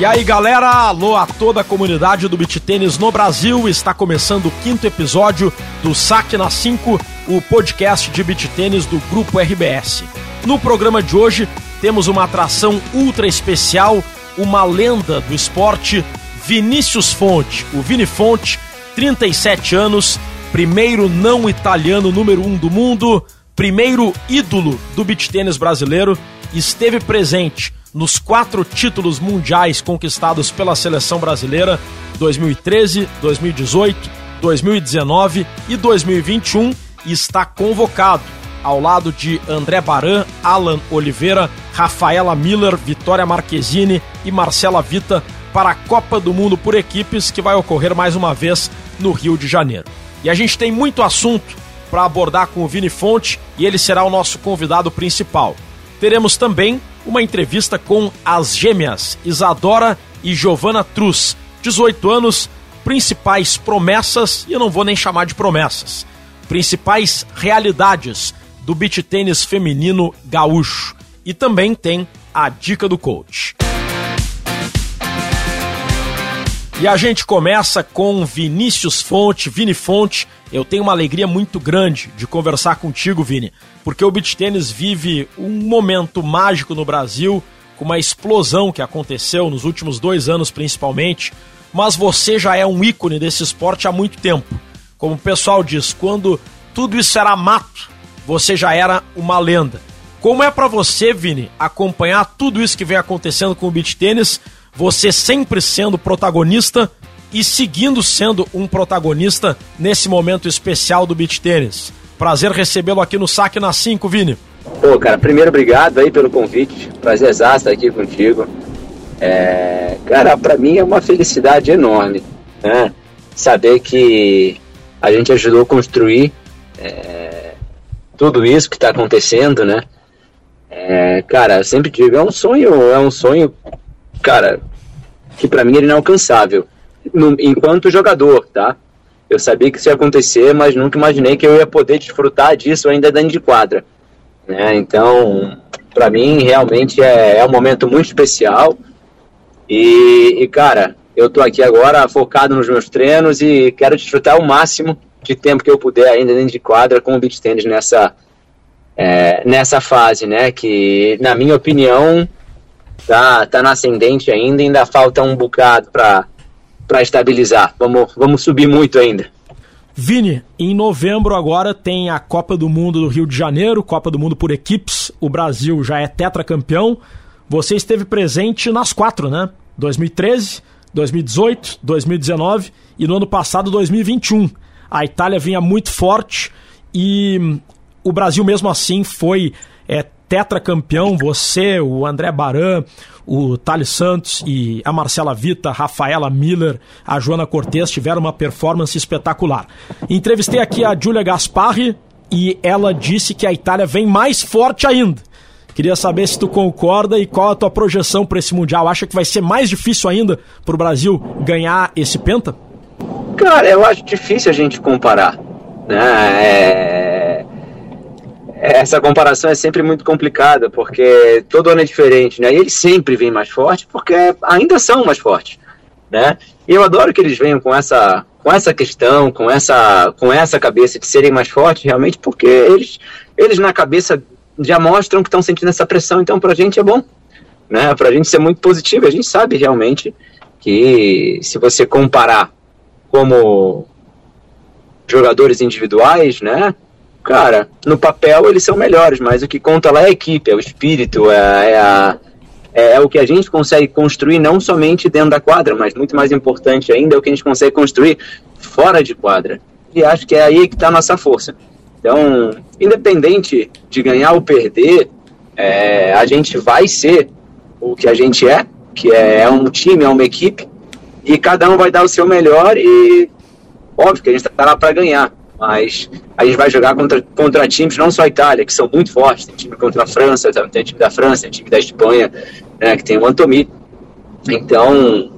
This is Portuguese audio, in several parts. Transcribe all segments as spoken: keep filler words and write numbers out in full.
E aí galera, alô a toda a comunidade do beach tênis no Brasil, está começando o quinto episódio do Saque na Cinco, o podcast de beach tênis do Grupo R B S. No programa de hoje temos uma atração ultra especial, uma lenda do esporte, Vinícius Fonte, o Vini Fonte, trinta e sete anos, primeiro não italiano número um do mundo, primeiro ídolo do beach tênis brasileiro, esteve presente nos quatro títulos mundiais conquistados pela seleção brasileira, dois mil e treze, dois mil e dezoito, dois mil e dezenove e dois mil e vinte e um, e está convocado ao lado de André Baran, Alan Oliveira, Rafaela Miller, Vitória Marquezine e Marcela Vita para a Copa do Mundo por equipes, que vai ocorrer mais uma vez no Rio de Janeiro. E a gente tem muito assunto para abordar com o Vini Fonte, e ele será o nosso convidado principal. Teremos também uma entrevista com as gêmeas Isadora e Giovanna Trusz, dezoito anos, principais promessas, e eu não vou nem chamar de promessas, principais realidades do beach tênis feminino gaúcho. E também tem a dica do coach. E a gente começa com Vinícius Fonte. Vini Fonte, eu tenho uma alegria muito grande de conversar contigo, Vini, porque o beach tênis vive um momento mágico no Brasil, com uma explosão que aconteceu nos últimos dois anos principalmente, mas você já é um ícone desse esporte há muito tempo. Como o pessoal diz, quando tudo isso era mato, você já era uma lenda. Como é para você, Vini, acompanhar tudo isso que vem acontecendo com o beach tênis, você sempre sendo protagonista e seguindo sendo um protagonista nesse momento especial do beach tênis? Prazer recebê-lo aqui no Saque na cinco, Vini. Pô, cara, primeiro obrigado aí pelo convite. Prazerzaço estar aqui contigo. É, cara, pra mim é uma felicidade enorme, né? Saber que a gente ajudou a construir é, tudo isso que tá acontecendo, né? É, cara, eu sempre digo, é um sonho, é um sonho... Cara, que pra mim ele é inalcançável, no, enquanto jogador, tá? Eu sabia que isso ia acontecer, mas nunca imaginei que eu ia poder desfrutar disso ainda dentro de quadra, né? Então, pra mim, realmente é, é um momento muito especial. E, e, cara, eu tô aqui agora focado nos meus treinos e quero desfrutar o máximo de tempo que eu puder ainda dentro de quadra com o beach tennis nessa, é, nessa fase, né? Que, na minha opinião... Tá, tá na ascendente ainda, ainda falta um bocado pra, pra estabilizar. Vamos, vamos subir muito ainda. Vini, em novembro agora tem a Copa do Mundo do Rio de Janeiro, Copa do Mundo por equipes. O Brasil já é tetracampeão. Você esteve presente nas quatro, né? dois mil e treze, dois mil e dezoito, dois mil e dezenove e no ano passado, dois mil e vinte e um. A Itália vinha muito forte e o Brasil mesmo assim foi... É, tetracampeão, você, o André Baran, o Thales Santos e a Marcela Vita, a Rafaela Miller, a Joana Cortes tiveram uma performance espetacular. Entrevistei aqui a Giulia Gasparri e ela disse que a Itália vem mais forte ainda. Queria saber se tu concorda e qual a tua projeção para esse Mundial. Acha que vai ser mais difícil ainda para o Brasil ganhar esse penta? Cara, eu acho difícil a gente comparar, né? É... Essa comparação é sempre muito complicada, porque todo ano é diferente, né? E eles sempre vêm mais fortes, porque ainda são mais fortes, né? E eu adoro que eles venham com essa, com essa questão, com essa, com essa cabeça de serem mais fortes, realmente, porque eles, eles na cabeça já mostram que estão sentindo essa pressão, então pra gente é bom, né? Pra gente ser muito positivo, a gente sabe realmente que se você comparar como jogadores individuais, né? Cara, no papel eles são melhores, mas o que conta lá é a equipe, é o espírito, é, é, a, é o que a gente consegue construir não somente dentro da quadra, mas muito mais importante ainda é o que a gente consegue construir fora de quadra. E acho que é aí que está a nossa força. Então, independente de ganhar ou perder, é, a gente vai ser o que a gente é, que é um time, é uma equipe, e cada um vai dar o seu melhor e óbvio que a gente está lá para ganhar. Mas a gente vai jogar contra, contra times, não só a Itália, que são muito fortes. Tem time contra a França, tem time da França, tem time da Espanha, né, que tem o Antomi. Então,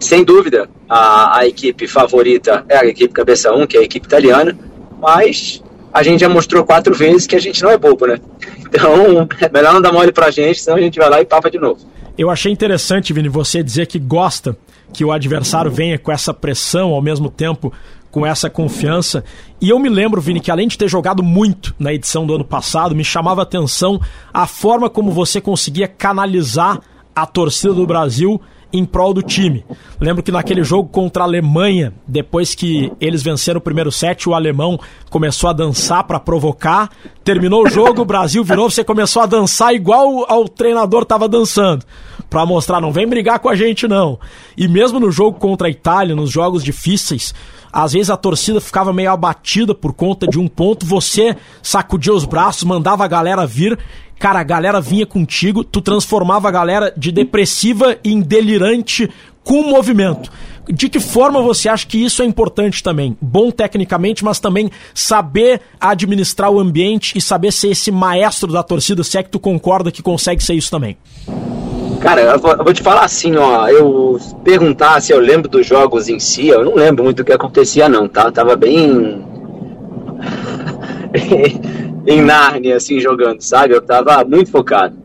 sem dúvida, a, a equipe favorita é a equipe cabeça um, que é a equipe italiana. Mas a gente já mostrou quatro vezes que a gente não é bobo, né? Então, é melhor não dar mole pra gente, senão a gente vai lá e papa de novo. Eu achei interessante, Vini, você dizer que gosta que o adversário venha com essa pressão, ao mesmo tempo com essa confiança. E eu me lembro, Vini, que além de ter jogado muito na edição do ano passado, me chamava a atenção a forma como você conseguia canalizar a torcida do Brasil em prol do time. Lembro que naquele jogo contra a Alemanha, depois que eles venceram o primeiro set, o alemão começou a dançar para provocar, terminou o jogo, o Brasil virou, você começou a dançar igual ao treinador estava dançando, para mostrar, não vem brigar com a gente não. E mesmo no jogo contra a Itália, nos jogos difíceis, às vezes a torcida ficava meio abatida por conta de um ponto, você sacudia os braços, mandava a galera vir. Cara, a galera vinha contigo, tu transformava a galera de depressiva em delirante com o movimento. De que forma você acha que isso é importante também? Bom tecnicamente, mas também saber administrar o ambiente e saber ser esse maestro da torcida, se é que tu concorda que consegue ser isso também. Cara, eu vou te falar assim, ó, eu perguntar se eu lembro dos jogos em si, eu não lembro muito do que acontecia não, tá? Eu tava bem... em Nárnia, assim, jogando, sabe? Eu tava muito focado,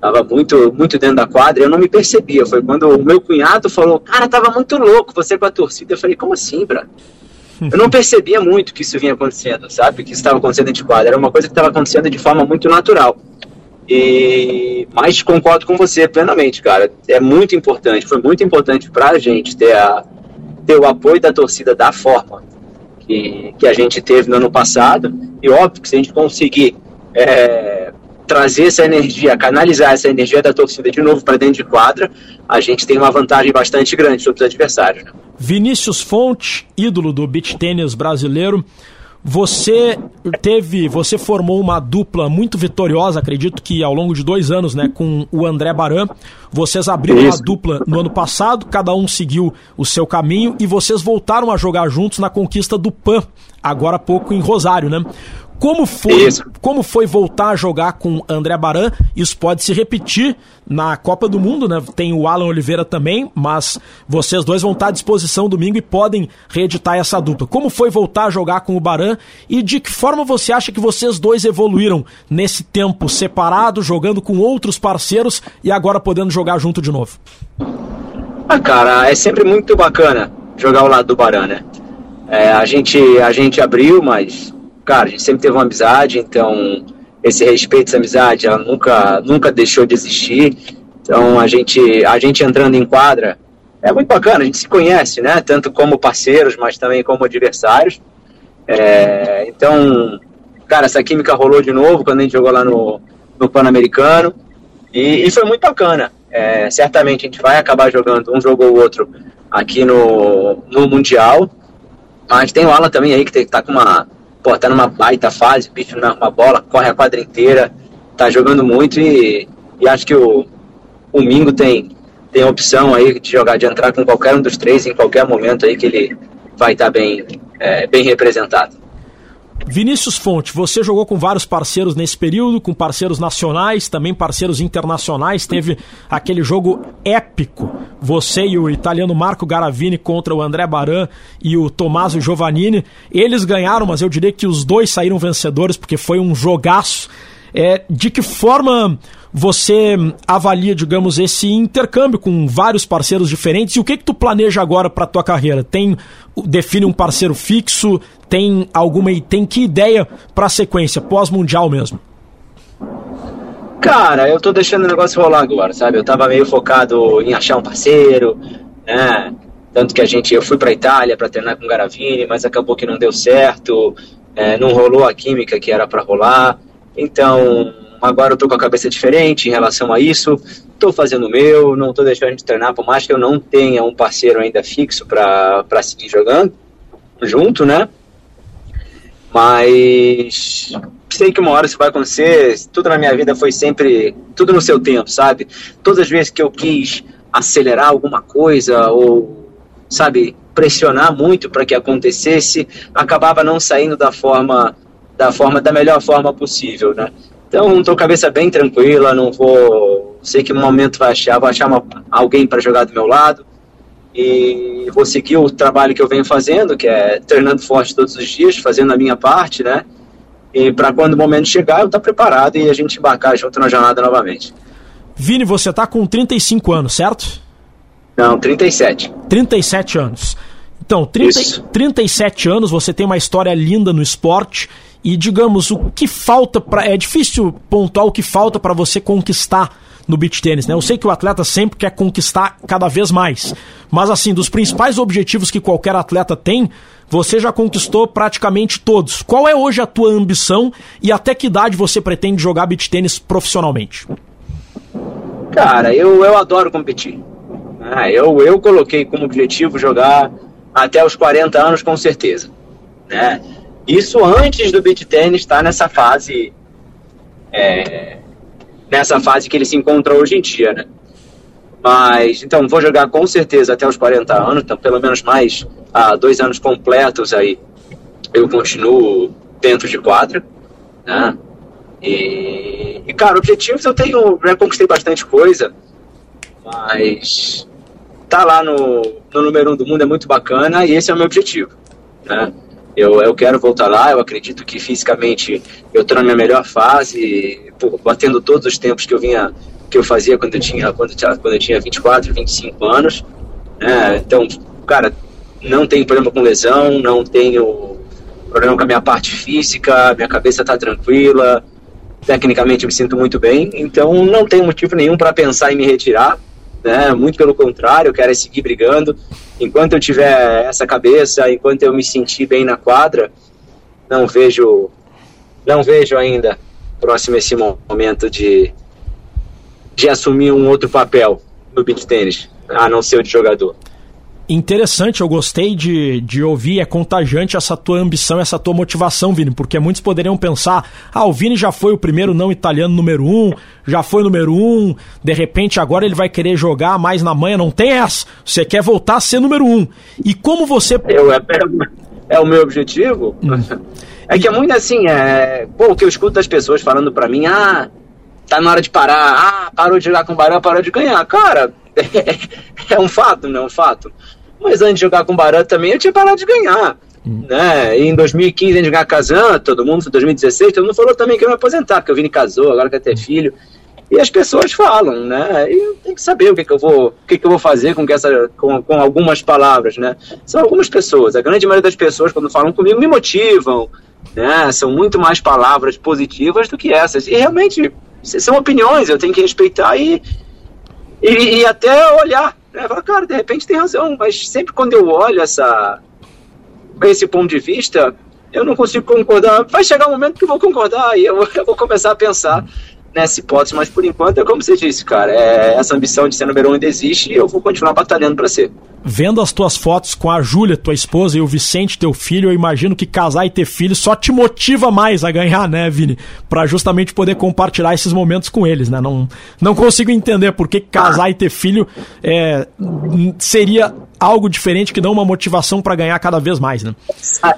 tava muito, muito dentro da quadra, eu não me percebia. Foi quando o meu cunhado falou, cara, tava muito louco, você com a torcida. Eu falei, como assim, brother? Eu não percebia muito que isso vinha acontecendo, sabe? Que isso tava acontecendo de quadra, era uma coisa que tava acontecendo de forma muito natural. E... mas concordo com você plenamente, cara, é muito importante, foi muito importante pra gente ter, a... ter o apoio da torcida da forma que a gente teve no ano passado, e óbvio que se a gente conseguir é, trazer essa energia, canalizar essa energia da torcida de novo para dentro de quadra, a gente tem uma vantagem bastante grande sobre os adversários. Né? Vinícius Fonte, ídolo do beach tennis brasileiro, você teve, você formou uma dupla muito vitoriosa, acredito que ao longo de dois anos, né, com o André Baran. Vocês abriram uma dupla no ano passado, cada um seguiu o seu caminho e vocês voltaram a jogar juntos na conquista do Pan, agora há pouco em Rosário, né? Como foi, como foi voltar a jogar com André Baran? Isso pode se repetir na Copa do Mundo, né? Tem o Alan Oliveira também, mas vocês dois vão estar à disposição domingo e podem reeditar essa dupla. Como foi voltar a jogar com o Baran e de que forma você acha que vocês dois evoluíram nesse tempo separado, jogando com outros parceiros e agora podendo jogar junto de novo? Ah, cara, é sempre muito bacana jogar ao lado do Baran, né? É, a gente, a gente abriu, mas... cara, a gente sempre teve uma amizade, então esse respeito, essa amizade, ela nunca, nunca deixou de existir. Então a gente, a gente entrando em quadra é muito bacana, a gente se conhece, né? Tanto como parceiros, mas também como adversários. É, então, cara, essa química rolou de novo quando a gente jogou lá no, no Pan-Americano e, e foi muito bacana. É, certamente a gente vai acabar jogando um jogo ou outro aqui no, no Mundial, mas tem o Alan também aí que tem que estar com uma... pô, tá numa baita fase, o bicho não arruma bola, corre a quadra inteira, tá jogando muito e, e acho que o, o Mingo tem, tem a opção aí de jogar, de entrar com qualquer um dos três em qualquer momento aí que ele vai estar tá bem, é, bem representado. Vinícius Fonte, você jogou com vários parceiros nesse período, com parceiros nacionais, também parceiros internacionais, teve aquele jogo épico, você e o italiano Marco Garavini contra o André Baran e o Tommaso Giovannini, eles ganharam, mas eu diria que os dois saíram vencedores, porque foi um jogaço. É, de que forma você avalia, digamos, esse intercâmbio com vários parceiros diferentes e o que que tu planeja agora para tua carreira? Tem, define um parceiro fixo, tem alguma, tem que ideia para a sequência, pós-mundial mesmo? Cara, eu tô deixando o negócio rolar agora, sabe? Eu tava meio focado em achar um parceiro, né? Tanto que a gente, eu fui pra Itália para treinar com o Garavini, mas acabou que não deu certo, é, não rolou a química que era para rolar. Então, agora eu tô com a cabeça diferente em relação a isso, tô fazendo o meu, não tô deixando de treinar, por mais que eu não tenha um parceiro ainda fixo pra, pra seguir jogando junto, né? Mas sei que uma hora isso vai acontecer, tudo na minha vida foi sempre, tudo no seu tempo, sabe? Todas as vezes que eu quis acelerar alguma coisa ou, sabe, pressionar muito para que acontecesse, acabava não saindo da forma... Da, forma, da melhor forma possível, né? Então, estou com a cabeça bem tranquila, não vou... sei que um momento vai achar, vou achar uma, alguém para jogar do meu lado e vou seguir o trabalho que eu venho fazendo, que é treinando forte todos os dias, fazendo a minha parte, né? E para quando o momento chegar, eu estar preparado e a gente embarcar junto na jornada novamente. Vini, você tá com trinta e cinco anos, certo? Não, trinta e sete. trinta e sete anos. Então, trinta, trinta e sete anos, você tem uma história linda no esporte e, digamos, o que falta pra, é difícil pontuar o que falta para você conquistar no beach tennis, né? Eu sei que o atleta sempre quer conquistar cada vez mais, mas assim, dos principais objetivos que qualquer atleta tem, você já conquistou praticamente todos. Qual é hoje a tua ambição e até que idade você pretende jogar beach tennis profissionalmente? Cara, eu, eu adoro competir. Ah, eu, eu coloquei como objetivo jogar até os quarenta anos, com certeza, né? Isso antes do beach tennis estar tá nessa fase é, nessa fase que ele se encontra hoje em dia, né? Mas, então, vou jogar com certeza até os quarenta anos, então pelo menos mais ah, dois anos completos aí eu continuo dentro de quadra, né? E, e cara, objetivos eu tenho, já conquistei bastante coisa, mas tá lá no, no número um do mundo é muito bacana e esse é o meu objetivo, né? Eu, eu quero voltar lá, eu acredito que fisicamente eu tô na minha melhor fase, pô, batendo todos os tempos que eu vinha, que eu fazia quando eu tinha, quando, quando eu tinha vinte e quatro, vinte e cinco anos, né? Então, cara, não tenho problema com lesão, não tenho problema com a minha parte física, minha cabeça tá tranquila, tecnicamente eu me sinto muito bem, então não tenho motivo nenhum para pensar em me retirar, né? Muito pelo contrário, eu quero é seguir brigando. Enquanto eu tiver essa cabeça, enquanto eu me sentir bem na quadra, não vejo, não vejo ainda próximo esse momento de, de assumir um outro papel no beach tennis, a não ser o de jogador. Interessante, eu gostei de, de ouvir, é contagiante essa tua ambição, essa tua motivação, Vini, porque muitos poderiam pensar, ah, o Vini já foi o primeiro não italiano número um, já foi número um, de repente agora ele vai querer jogar mais na manha, não tem essa, você quer voltar a ser número um. E como você... Eu, é, é o meu objetivo? Hum. É que é muito assim, é, pô, o que eu escuto das pessoas falando pra mim, ah, tá na hora de parar, ah, parou de jogar com o Barão, parou de ganhar, cara, é, é um fato, não é um fato? Mas antes de jogar com o Baran também, eu tinha parado de ganhar, hum. né? E em dois mil e quinze, antes de ganhar Kazan, todo mundo, em dois mil e dezesseis, todo mundo falou também que eu ia me aposentar, porque o Vini casou, agora quer ter filho. E as pessoas falam, né? E eu tenho que saber o que, que, eu, vou, o que, que eu vou fazer com, que essa, com, com algumas palavras, né? São algumas pessoas, a grande maioria das pessoas, quando falam comigo, me motivam, né? São muito mais palavras positivas do que essas. E realmente, são opiniões, eu tenho que respeitar e, e, e até olhar. É, fala, cara, de repente tem razão, mas sempre quando eu olho essa, esse ponto de vista, eu não consigo concordar. Vai chegar um momento que eu vou concordar e eu, eu vou começar a pensar nessa hipótese, mas por enquanto é como você disse, cara, é, essa ambição de ser número um ainda existe e eu vou continuar batalhando pra ser. Vendo as tuas fotos com a Júlia, tua esposa, e o Vicente, teu filho, eu imagino que casar e ter filho só te motiva mais a ganhar, né, Vini? Pra justamente poder compartilhar esses momentos com eles, né? Não, não consigo entender por que casar ah. e ter filho é, seria algo diferente que dá uma motivação pra ganhar cada vez mais, né?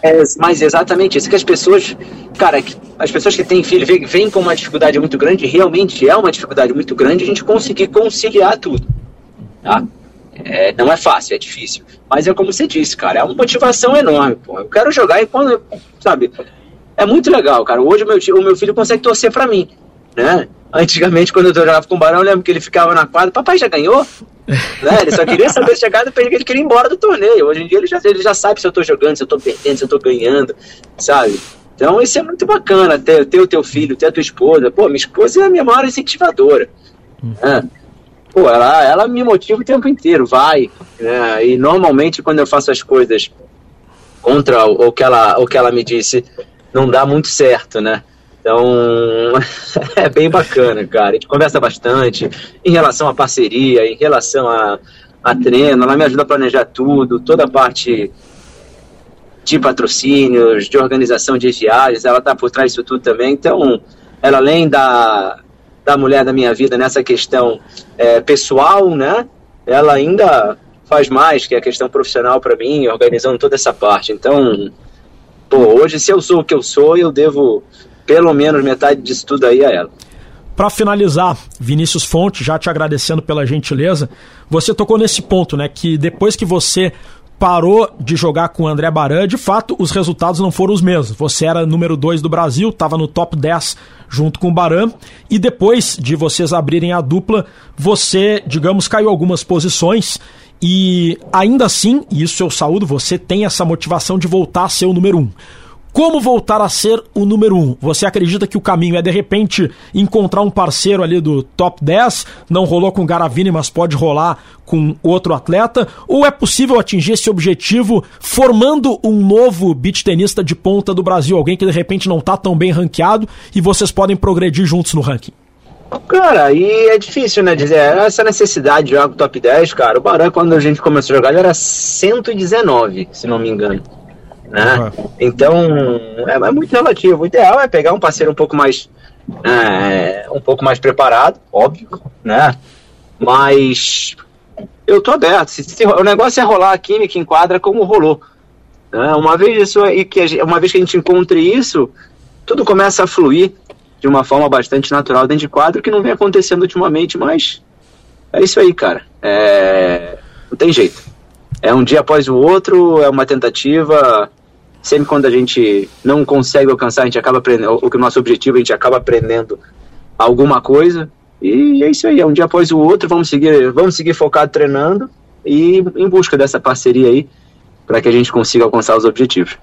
É, mas exatamente isso que as pessoas, cara, as pessoas que têm filho vêm, vêm com uma dificuldade muito grande. Realmente é uma dificuldade muito grande a gente conseguir conciliar tudo, tá? É, não é fácil, é difícil, mas é como você disse, cara, é uma motivação enorme, pô. Eu quero jogar e quando, sabe, é muito legal, cara. Hoje o meu, o meu filho consegue torcer pra mim, né? Antigamente, quando eu jogava com o Barão, eu lembro que ele ficava na quadra, papai já ganhou, né? Ele só queria saber se chegada, porque ele queria ir embora do torneio. Hoje em dia ele já, ele já sabe se eu tô jogando, se eu tô perdendo, se eu tô ganhando, sabe? Então isso é muito bacana, ter, ter o teu filho, ter a tua esposa. Pô, minha esposa é a minha maior incentivadora, né? Pô, ela, ela me motiva o tempo inteiro, vai, né? E normalmente quando eu faço as coisas contra o, o, que, ela, o que ela me disse, não dá muito certo, né? Então é bem bacana, cara. A gente conversa bastante em relação à parceria, em relação a, a treino. Ela me ajuda a planejar tudo, toda a parte de patrocínios, de organização de viagens, ela tá por trás disso tudo também. Então, ela além da, da mulher da minha vida nessa questão é, pessoal, né, ela ainda faz mais, que é a questão profissional para mim, organizando toda essa parte. Então, pô, hoje se eu sou o que eu sou, eu devo pelo menos metade disso tudo aí a ela. Para finalizar, Vinícius Fonte, já te agradecendo pela gentileza, você tocou nesse ponto, né, que depois que você parou de jogar com o André Baran, de fato, os resultados não foram os mesmos. Você era número dois do Brasil, estava no top dez junto com o Baran, e depois de vocês abrirem a dupla, você, digamos, caiu algumas posições, e ainda assim, e isso eu saúdo, você tem essa motivação de voltar a ser o número um. Como voltar a ser o número um? Você acredita que o caminho é, de repente, encontrar um parceiro ali do top dez? Não rolou com o Garavini, mas pode rolar com outro atleta? Ou é possível atingir esse objetivo formando um novo beach tenista de ponta do Brasil? Alguém que, de repente, não está tão bem ranqueado e vocês podem progredir juntos no ranking? Cara, e é difícil, né, dizer, essa necessidade de jogar com o top dez, cara, o Baran, quando a gente começou a jogar, ele era cento e dezenove, se não me engano. Né? Uhum. Então é, é muito relativo. O ideal é pegar um parceiro um pouco mais é, um pouco mais preparado, óbvio, né? Mas eu tô aberto. Se, se, o negócio é rolar a química em quadra como rolou, né? Uma vez isso e que a, uma vez que a gente encontre isso, tudo começa a fluir de uma forma bastante natural dentro de quadro, que não vem acontecendo ultimamente, mas é isso aí, cara. É, não tem jeito. É um dia após o outro, é uma tentativa. Sempre quando a gente não consegue alcançar, a gente acaba aprendendo o nosso objetivo, a gente acaba aprendendo alguma coisa, e é isso aí, é um dia após o outro, vamos seguir, vamos seguir focado, treinando e em busca dessa parceria aí, para que a gente consiga alcançar os objetivos.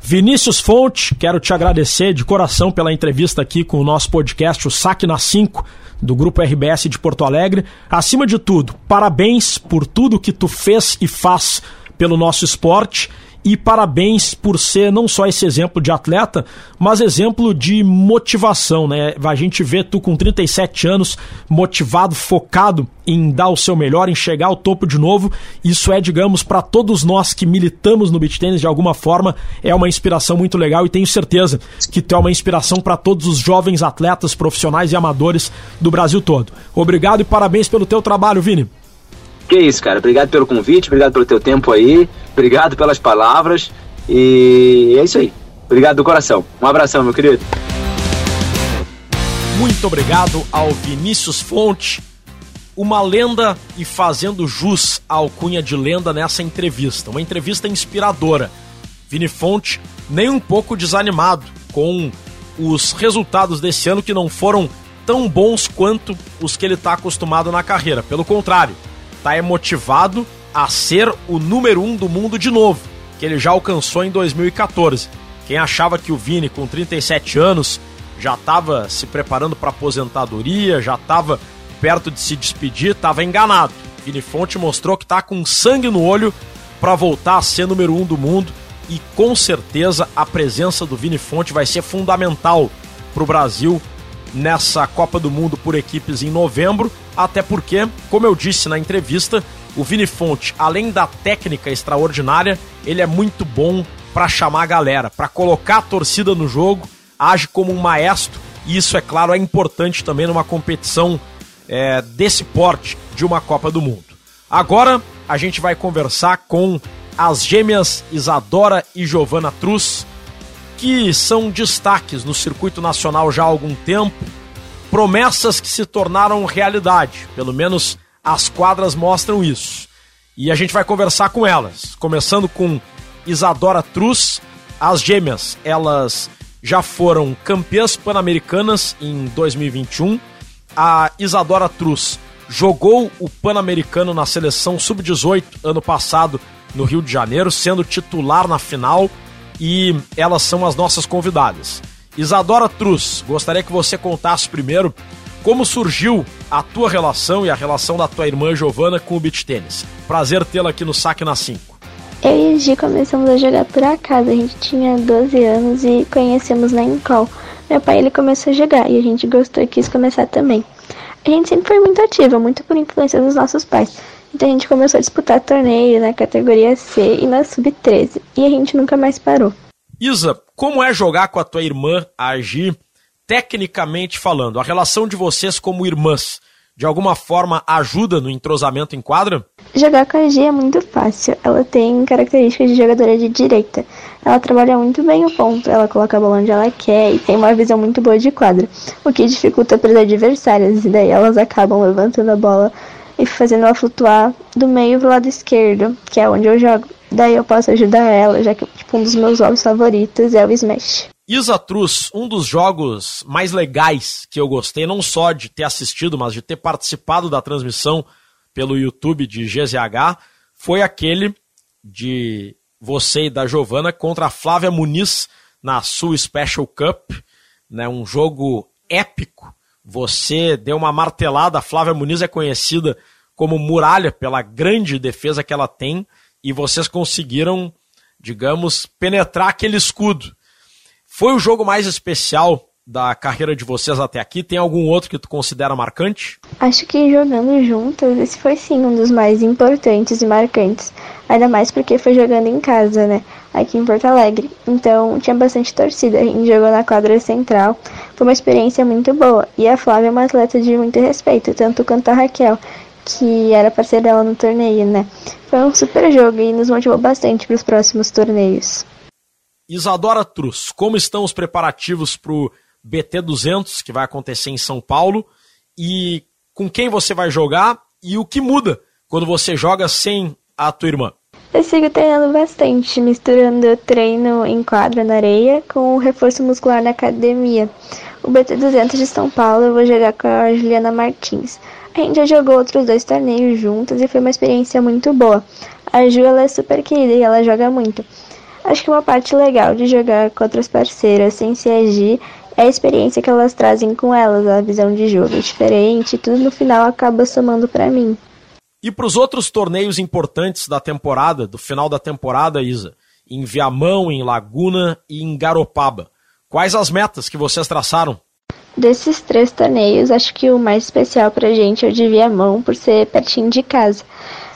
Vinícius Fonte, quero te agradecer de coração pela entrevista aqui com o nosso podcast, o Saque na Cinco, do Grupo R B S de Porto Alegre. Acima de tudo, parabéns por tudo que tu fez e faz pelo nosso esporte, e parabéns por ser não só esse exemplo de atleta, mas exemplo de motivação, né? A gente vê tu com trinta e sete anos, motivado, focado em dar o seu melhor, em chegar ao topo de novo. Isso é, digamos, para todos nós que militamos no beach tennis de alguma forma, é uma inspiração muito legal, e tenho certeza que tu é uma inspiração para todos os jovens atletas, profissionais e amadores do Brasil todo. Obrigado e parabéns pelo teu trabalho, Vini. Que isso, cara. Obrigado pelo convite, obrigado pelo teu tempo aí, obrigado pelas palavras, e é isso aí. Obrigado do coração. Um abração, meu querido. Muito obrigado ao Vinícius Fonte, uma lenda, e fazendo jus à alcunha de lenda nessa entrevista. Uma entrevista inspiradora. Vini Fonte nem um pouco desanimado com os resultados desse ano, que não foram tão bons quanto os que ele está acostumado na carreira. Pelo contrário, é motivado a ser o número um do mundo de novo, que ele já alcançou em dois mil e catorze. Quem achava que o Vini, com trinta e sete anos, já estava se preparando para aposentadoria, já estava perto de se despedir, estava enganado. Vini Fonte mostrou que está com sangue no olho para voltar a ser número um do mundo, e com certeza a presença do Vini Fonte vai ser fundamental para o Brasil nessa Copa do Mundo por equipes em novembro, até porque, como eu disse na entrevista, o Vini Fonte, além da técnica extraordinária, ele é muito bom para chamar a galera, para colocar a torcida no jogo, age como um maestro, e isso, é claro, é importante também numa competição é, desse porte, de uma Copa do Mundo. Agora a gente vai conversar com as gêmeas Isadora e Giovanna Trusz, que são destaques no circuito nacional já há algum tempo, promessas que se tornaram realidade, pelo menos as quadras mostram isso. E a gente vai conversar com elas, começando com Isadora Trusz. As gêmeas, elas já foram campeãs pan-americanas em dois mil e vinte e um, a Isadora Trusz jogou o pan-americano na seleção sub dezoito ano passado no Rio de Janeiro, sendo titular na final, e elas são as nossas convidadas. Isadora Trusz, gostaria que você contasse primeiro como surgiu a tua relação e a relação da tua irmã Giovanna com o beach tennis. Prazer tê-la aqui no Saque na cinco. Eu e a Gi começamos a jogar por acaso, a gente tinha doze anos e conhecemos na Encol. Meu pai, ele começou a jogar e a gente gostou e quis começar também. A gente sempre foi muito ativa, muito por influência dos nossos pais. Então a gente começou a disputar torneios na categoria C e na sub treze. E a gente nunca mais parou. Isa, como é jogar com a tua irmã, a Gi, tecnicamente falando? A relação de vocês como irmãs, de alguma forma, ajuda no entrosamento em quadra? Jogar com a Gi é muito fácil. Ela tem características de jogadora de direita. Ela trabalha muito bem o ponto, ela coloca a bola onde ela quer e tem uma visão muito boa de quadra, o que dificulta para as adversárias, e daí elas acabam levantando a bola e fazendo ela flutuar do meio para o lado esquerdo, que é onde eu jogo. Daí eu posso ajudar ela, já que tipo, um dos meus jogos favoritos é o Smash. Isa Trusz, um dos jogos mais legais que eu gostei, não só de ter assistido, mas de ter participado da transmissão pelo YouTube de G Z H, foi aquele de você e da Giovanna contra a Flávia Muniz na Sul Special Cup, né, um jogo épico. Você deu uma martelada, a Flávia Muniz é conhecida como Muralha pela grande defesa que ela tem, e vocês conseguiram, digamos, penetrar aquele escudo. Foi o jogo mais especial da carreira de vocês até aqui? Tem algum outro que tu considera marcante? Acho que jogando juntas, esse foi sim um dos mais importantes e marcantes. Ainda mais porque foi jogando em casa, né? Aqui em Porto Alegre. Então, tinha bastante torcida. A gente jogou na quadra central. Foi uma experiência muito boa. E a Flávia é uma atleta de muito respeito, tanto quanto a Raquel, que era parceira dela no torneio, né? Foi um super jogo e nos motivou bastante para os próximos torneios. Isadora Trusz, como estão os preparativos para o B T duzentos, que vai acontecer em São Paulo? E com quem você vai jogar? E o que muda quando você joga sem a tua irmã? Eu sigo treinando bastante, misturando treino em quadra na areia com o reforço muscular na academia. O B T duzentos de São Paulo eu vou jogar com a Juliana Martins. A gente já jogou outros dois torneios juntas e foi uma experiência muito boa. A Ju, ela é super querida e ela joga muito. Acho que uma parte legal de jogar com outras parceiras sem se agir é a experiência que elas trazem com elas, a visão de jogo é diferente, tudo no final acaba somando pra mim. E para os outros torneios importantes da temporada, do final da temporada, Isa, em Viamão, em Laguna e em Garopaba, quais as metas que vocês traçaram? Desses três torneios, acho que o mais especial pra gente é o de Viamão, por ser pertinho de casa.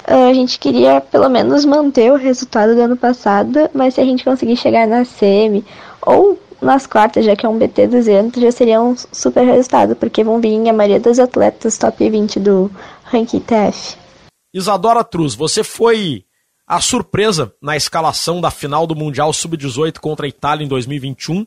A gente queria pelo menos manter o resultado do ano passado, mas se a gente conseguir chegar na semi ou nas quartas, já que é um B T duzentos, já seria um super resultado, porque vão vir a maioria dos atletas top vinte do ranking T F. Isadora Trusz, você foi a surpresa na escalação da final do Mundial sub dezoito contra a Itália em dois mil e vinte e um.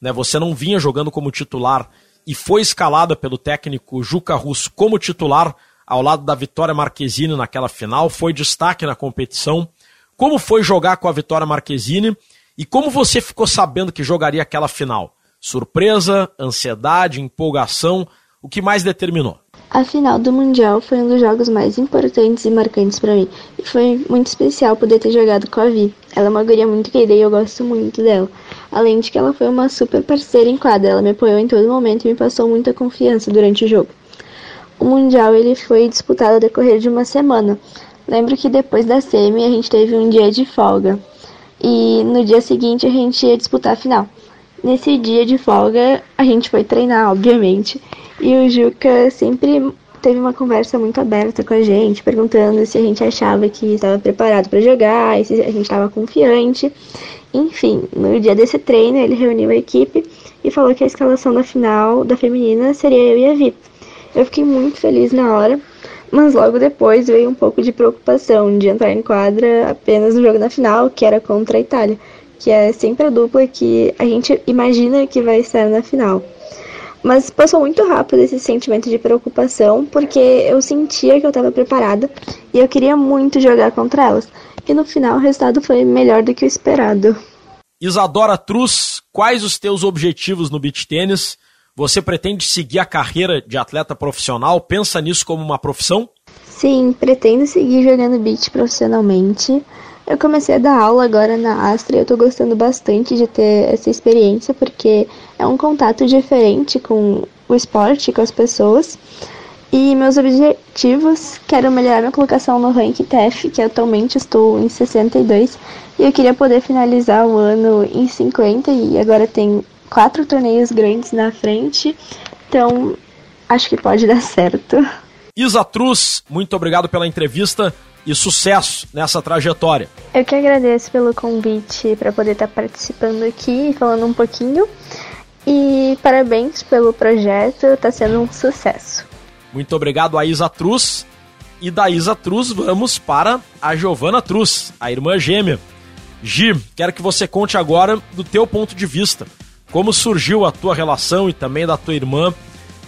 Né? Você não vinha jogando como titular e foi escalada pelo técnico Juca Russo como titular ao lado da Vitória Marquezine naquela final, foi destaque na competição. Como foi jogar com a Vitória Marquezine e como você ficou sabendo que jogaria aquela final? Surpresa, ansiedade, empolgação, o que mais determinou? A final do Mundial foi um dos jogos mais importantes e marcantes para mim e foi muito especial poder ter jogado com a Vi. Ela é uma guria muito querida e eu gosto muito dela. Além de que ela foi uma super parceira em quadra, ela me apoiou em todo momento e me passou muita confiança durante o jogo. O Mundial ele foi disputado ao decorrer de uma semana. Lembro que depois da semi a gente teve um dia de folga e no dia seguinte a gente ia disputar a final. Nesse dia de folga a gente foi treinar, obviamente, e o Juca sempre teve uma conversa muito aberta com a gente, perguntando se a gente achava que estava preparado para jogar, se a gente estava confiante. Enfim, no dia desse treino ele reuniu a equipe e falou que a escalação da final da feminina seria eu e a Vi. Eu fiquei muito feliz na hora, mas logo depois veio um pouco de preocupação de entrar em quadra apenas no jogo da final, que era contra a Itália, que é sempre a dupla que a gente imagina que vai estar na final. Mas passou muito rápido esse sentimento de preocupação, porque eu sentia que eu estava preparada e eu queria muito jogar contra elas. E no final o resultado foi melhor do que o esperado. Isadora Trusz, quais os teus objetivos no beach tennis? Você pretende seguir a carreira de atleta profissional? Pensa nisso como uma profissão? Sim, pretendo seguir jogando beach profissionalmente. Eu comecei a dar aula agora na Astra e eu tô gostando bastante de ter essa experiência, porque é um contato diferente com o esporte, com as pessoas. E meus objetivos, quero melhorar minha colocação no ranking T F, que atualmente estou em sessenta e dois, e eu queria poder finalizar o ano em cinquenta, e agora tem quatro torneios grandes na frente, então acho que pode dar certo. Isa Trusz, muito obrigado pela entrevista e sucesso nessa trajetória. Eu que agradeço pelo convite para poder estar participando aqui e falando um pouquinho, e parabéns pelo projeto, está sendo um sucesso. Muito obrigado a Isa Trusz, e da Isa Trusz vamos para a Giovanna Trusz, a irmã gêmea. Gi, quero que você conte agora do teu ponto de vista. Como surgiu a tua relação e também da tua irmã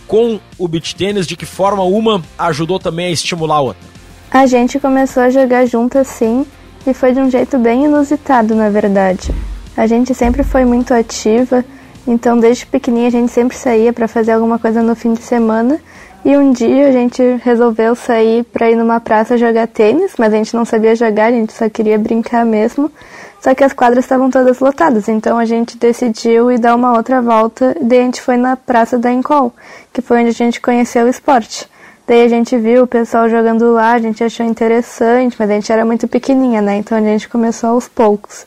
com o beach tennis? De que forma uma ajudou também a estimular a outra? A gente começou a jogar juntas, sim, e foi de um jeito bem inusitado, na verdade. A gente sempre foi muito ativa, então desde pequenininha a gente sempre saía para fazer alguma coisa no fim de semana, e um dia a gente resolveu sair para ir numa praça jogar tênis, mas a gente não sabia jogar, a gente só queria brincar mesmo, só que as quadras estavam todas lotadas, então a gente decidiu ir dar uma outra volta, daí a gente foi na praça da Encol, que foi onde a gente conheceu o esporte. Daí a gente viu o pessoal jogando lá, a gente achou interessante, mas a gente era muito pequenininha, né? Então a gente começou aos poucos.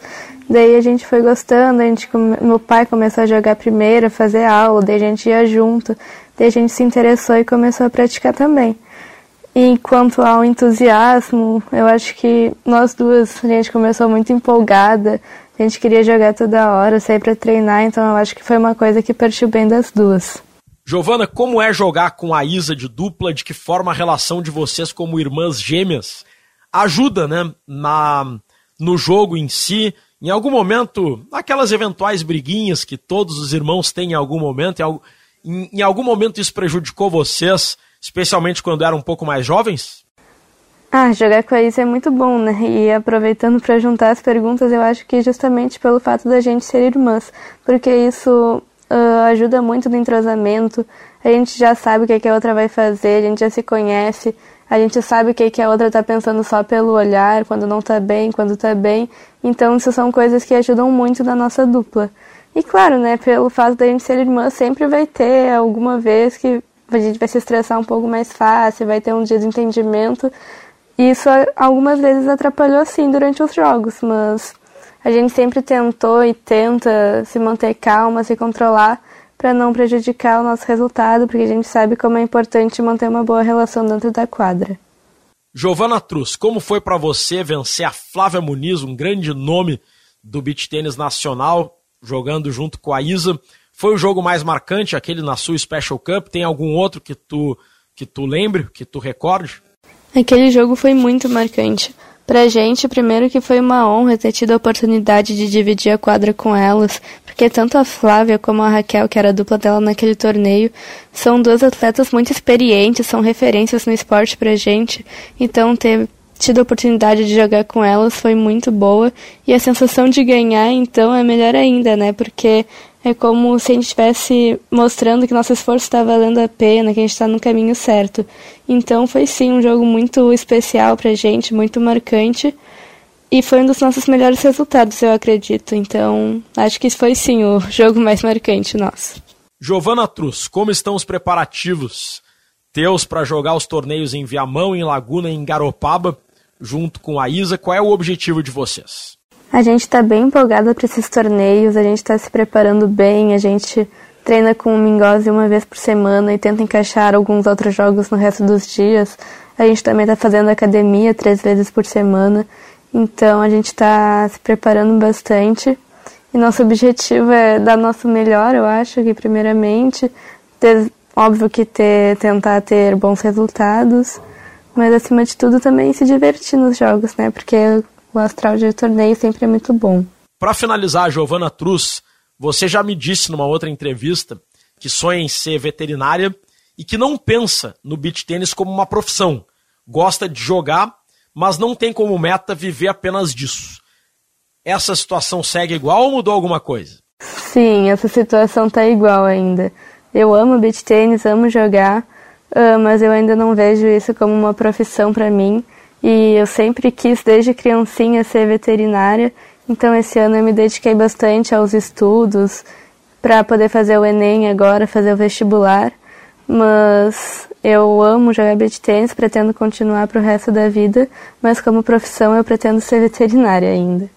Daí a gente foi gostando, a gente, meu pai começou a jogar primeiro, fazer aula, daí a gente ia junto, daí a gente se interessou e começou a praticar também. E quanto ao entusiasmo, eu acho que nós duas, a gente começou muito empolgada, a gente queria jogar toda hora, sair para treinar, então eu acho que foi uma coisa que partiu bem das duas. Giovanna, como é jogar com a Isa de dupla? De que forma a relação de vocês como irmãs gêmeas ajuda, né, na, no jogo em si? Em algum momento, aquelas eventuais briguinhas que todos os irmãos têm em algum momento, em, em algum momento isso prejudicou vocês, especialmente quando eram um pouco mais jovens? Ah, jogar com a Isa é muito bom, né? E aproveitando para juntar as perguntas, eu acho que justamente pelo fato da gente ser irmãs, porque isso... Uh, ajuda muito no entrosamento, a gente já sabe o que, é que a outra vai fazer, a gente já se conhece, a gente sabe o que, é que a outra está pensando só pelo olhar, quando não está bem, quando está bem, então isso são coisas que ajudam muito na nossa dupla. E claro, né, pelo fato da gente ser irmã, sempre vai ter alguma vez que a gente vai se estressar um pouco mais fácil, vai ter um desentendimento, e isso algumas vezes atrapalhou sim durante os jogos, mas... a gente sempre tentou e tenta se manter calma, se controlar para não prejudicar o nosso resultado, porque a gente sabe como é importante manter uma boa relação dentro da quadra. Giovanna Trusz, como foi para você vencer a Flávia Muniz, um grande nome do beach tennis nacional, jogando junto com a Isa? Foi o jogo mais marcante, aquele na sua Special Cup? Tem algum outro que tu, que tu lembre, que tu recorde? Aquele jogo foi muito marcante. Pra gente, primeiro que foi uma honra ter tido a oportunidade de dividir a quadra com elas, porque tanto a Flávia como a Raquel, que era a dupla dela naquele torneio, são duas atletas muito experientes, são referências no esporte pra gente, então ter tido a oportunidade de jogar com elas foi muito boa, e a sensação de ganhar, então, é melhor ainda, né, porque é como se a gente estivesse mostrando que nosso esforço está valendo a pena, que a gente está no caminho certo. Então foi sim um jogo muito especial pra gente, muito marcante, e foi um dos nossos melhores resultados, eu acredito. Então acho que foi sim o jogo mais marcante nosso. Giovanna Trusz, como estão os preparativos teus para jogar os torneios em Viamão, em Laguna e em Garopaba, junto com a Isa? Qual é o objetivo de vocês? A gente está bem empolgada para esses torneios, a gente está se preparando bem, a gente treina com o Mingozzi uma vez por semana e tenta encaixar alguns outros jogos no resto dos dias. A gente também está fazendo academia três vezes por semana, então a gente está se preparando bastante. E nosso objetivo é dar nosso melhor, eu acho, que primeiramente, ter, óbvio que ter, tentar ter bons resultados, mas acima de tudo também se divertir nos jogos, né? Porque... o astral de torneio sempre é muito bom. Para finalizar, Giovanna Trusz, você já me disse numa outra entrevista que sonha em ser veterinária e que não pensa no beach tênis como uma profissão. Gosta de jogar, mas não tem como meta viver apenas disso. Essa situação segue igual ou mudou alguma coisa? Sim, essa situação tá igual ainda. Eu amo beach tênis, amo jogar, mas eu ainda não vejo isso como uma profissão para mim. E eu sempre quis, desde criancinha, ser veterinária, então esse ano eu me dediquei bastante aos estudos para poder fazer o Enem agora, fazer o vestibular, mas eu amo jogar beach tennis, pretendo continuar para o resto da vida, mas como profissão eu pretendo ser veterinária ainda.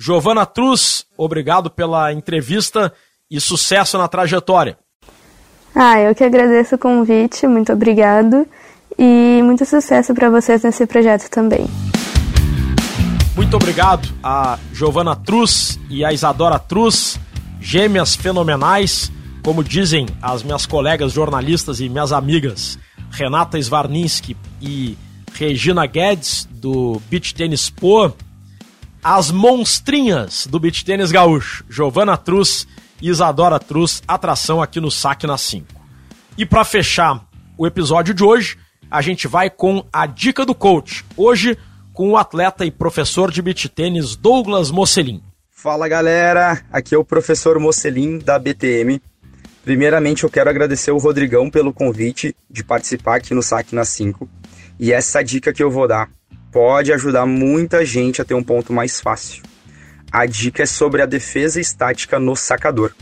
Giovanna Trusz, obrigado pela entrevista e sucesso na trajetória. Ah, eu que agradeço o convite, muito obrigado. E muito sucesso para vocês nesse projeto também. Muito obrigado a Giovanna Trusz e a Isadora Trusz, gêmeas fenomenais, como dizem as minhas colegas jornalistas e minhas amigas Renata Svarninsky e Regina Guedes, do Beach Tennis Po, as monstrinhas do beach tennis gaúcho, Giovanna Trusz e Isadora Trusz, atração aqui no Saque na cinco. E para fechar o episódio de hoje, a gente vai com a dica do coach. Hoje, com o atleta e professor de beach tênis Douglas Mocelin. Fala galera, aqui é o professor Mocelin da B T M. Primeiramente eu quero agradecer o Rodrigão pelo convite de participar aqui no Saque na Cinco. E essa dica que eu vou dar pode ajudar muita gente a ter um ponto mais fácil. A dica é sobre a defesa estática no sacador.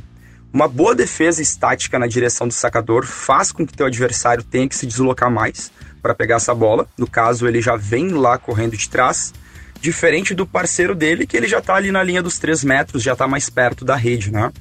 Uma boa defesa estática na direção do sacador faz com que teu adversário tenha que se deslocar mais para pegar essa bola. No caso, ele já vem lá correndo de trás, diferente do parceiro dele, que ele já está ali na linha dos três metros, já está mais perto da rede, né?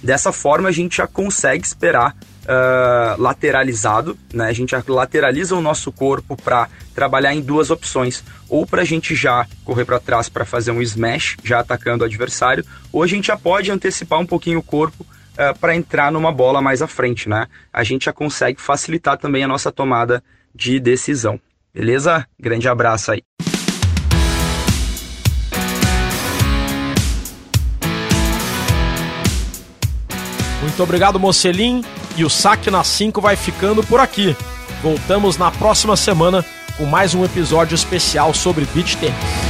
Dessa forma, a gente já consegue esperar uh, lateralizado, né? A gente já lateraliza o nosso corpo para trabalhar em duas opções. Ou para a gente já correr para trás para fazer um smash, já atacando o adversário, ou a gente já pode antecipar um pouquinho o corpo, Uh, para entrar numa bola mais à frente, né? A gente já consegue facilitar também a nossa tomada de decisão. Beleza? Grande abraço aí. Muito obrigado, Mocelin. E o Saque na cinco vai ficando por aqui. Voltamos na próxima semana com mais um episódio especial sobre beach tennis.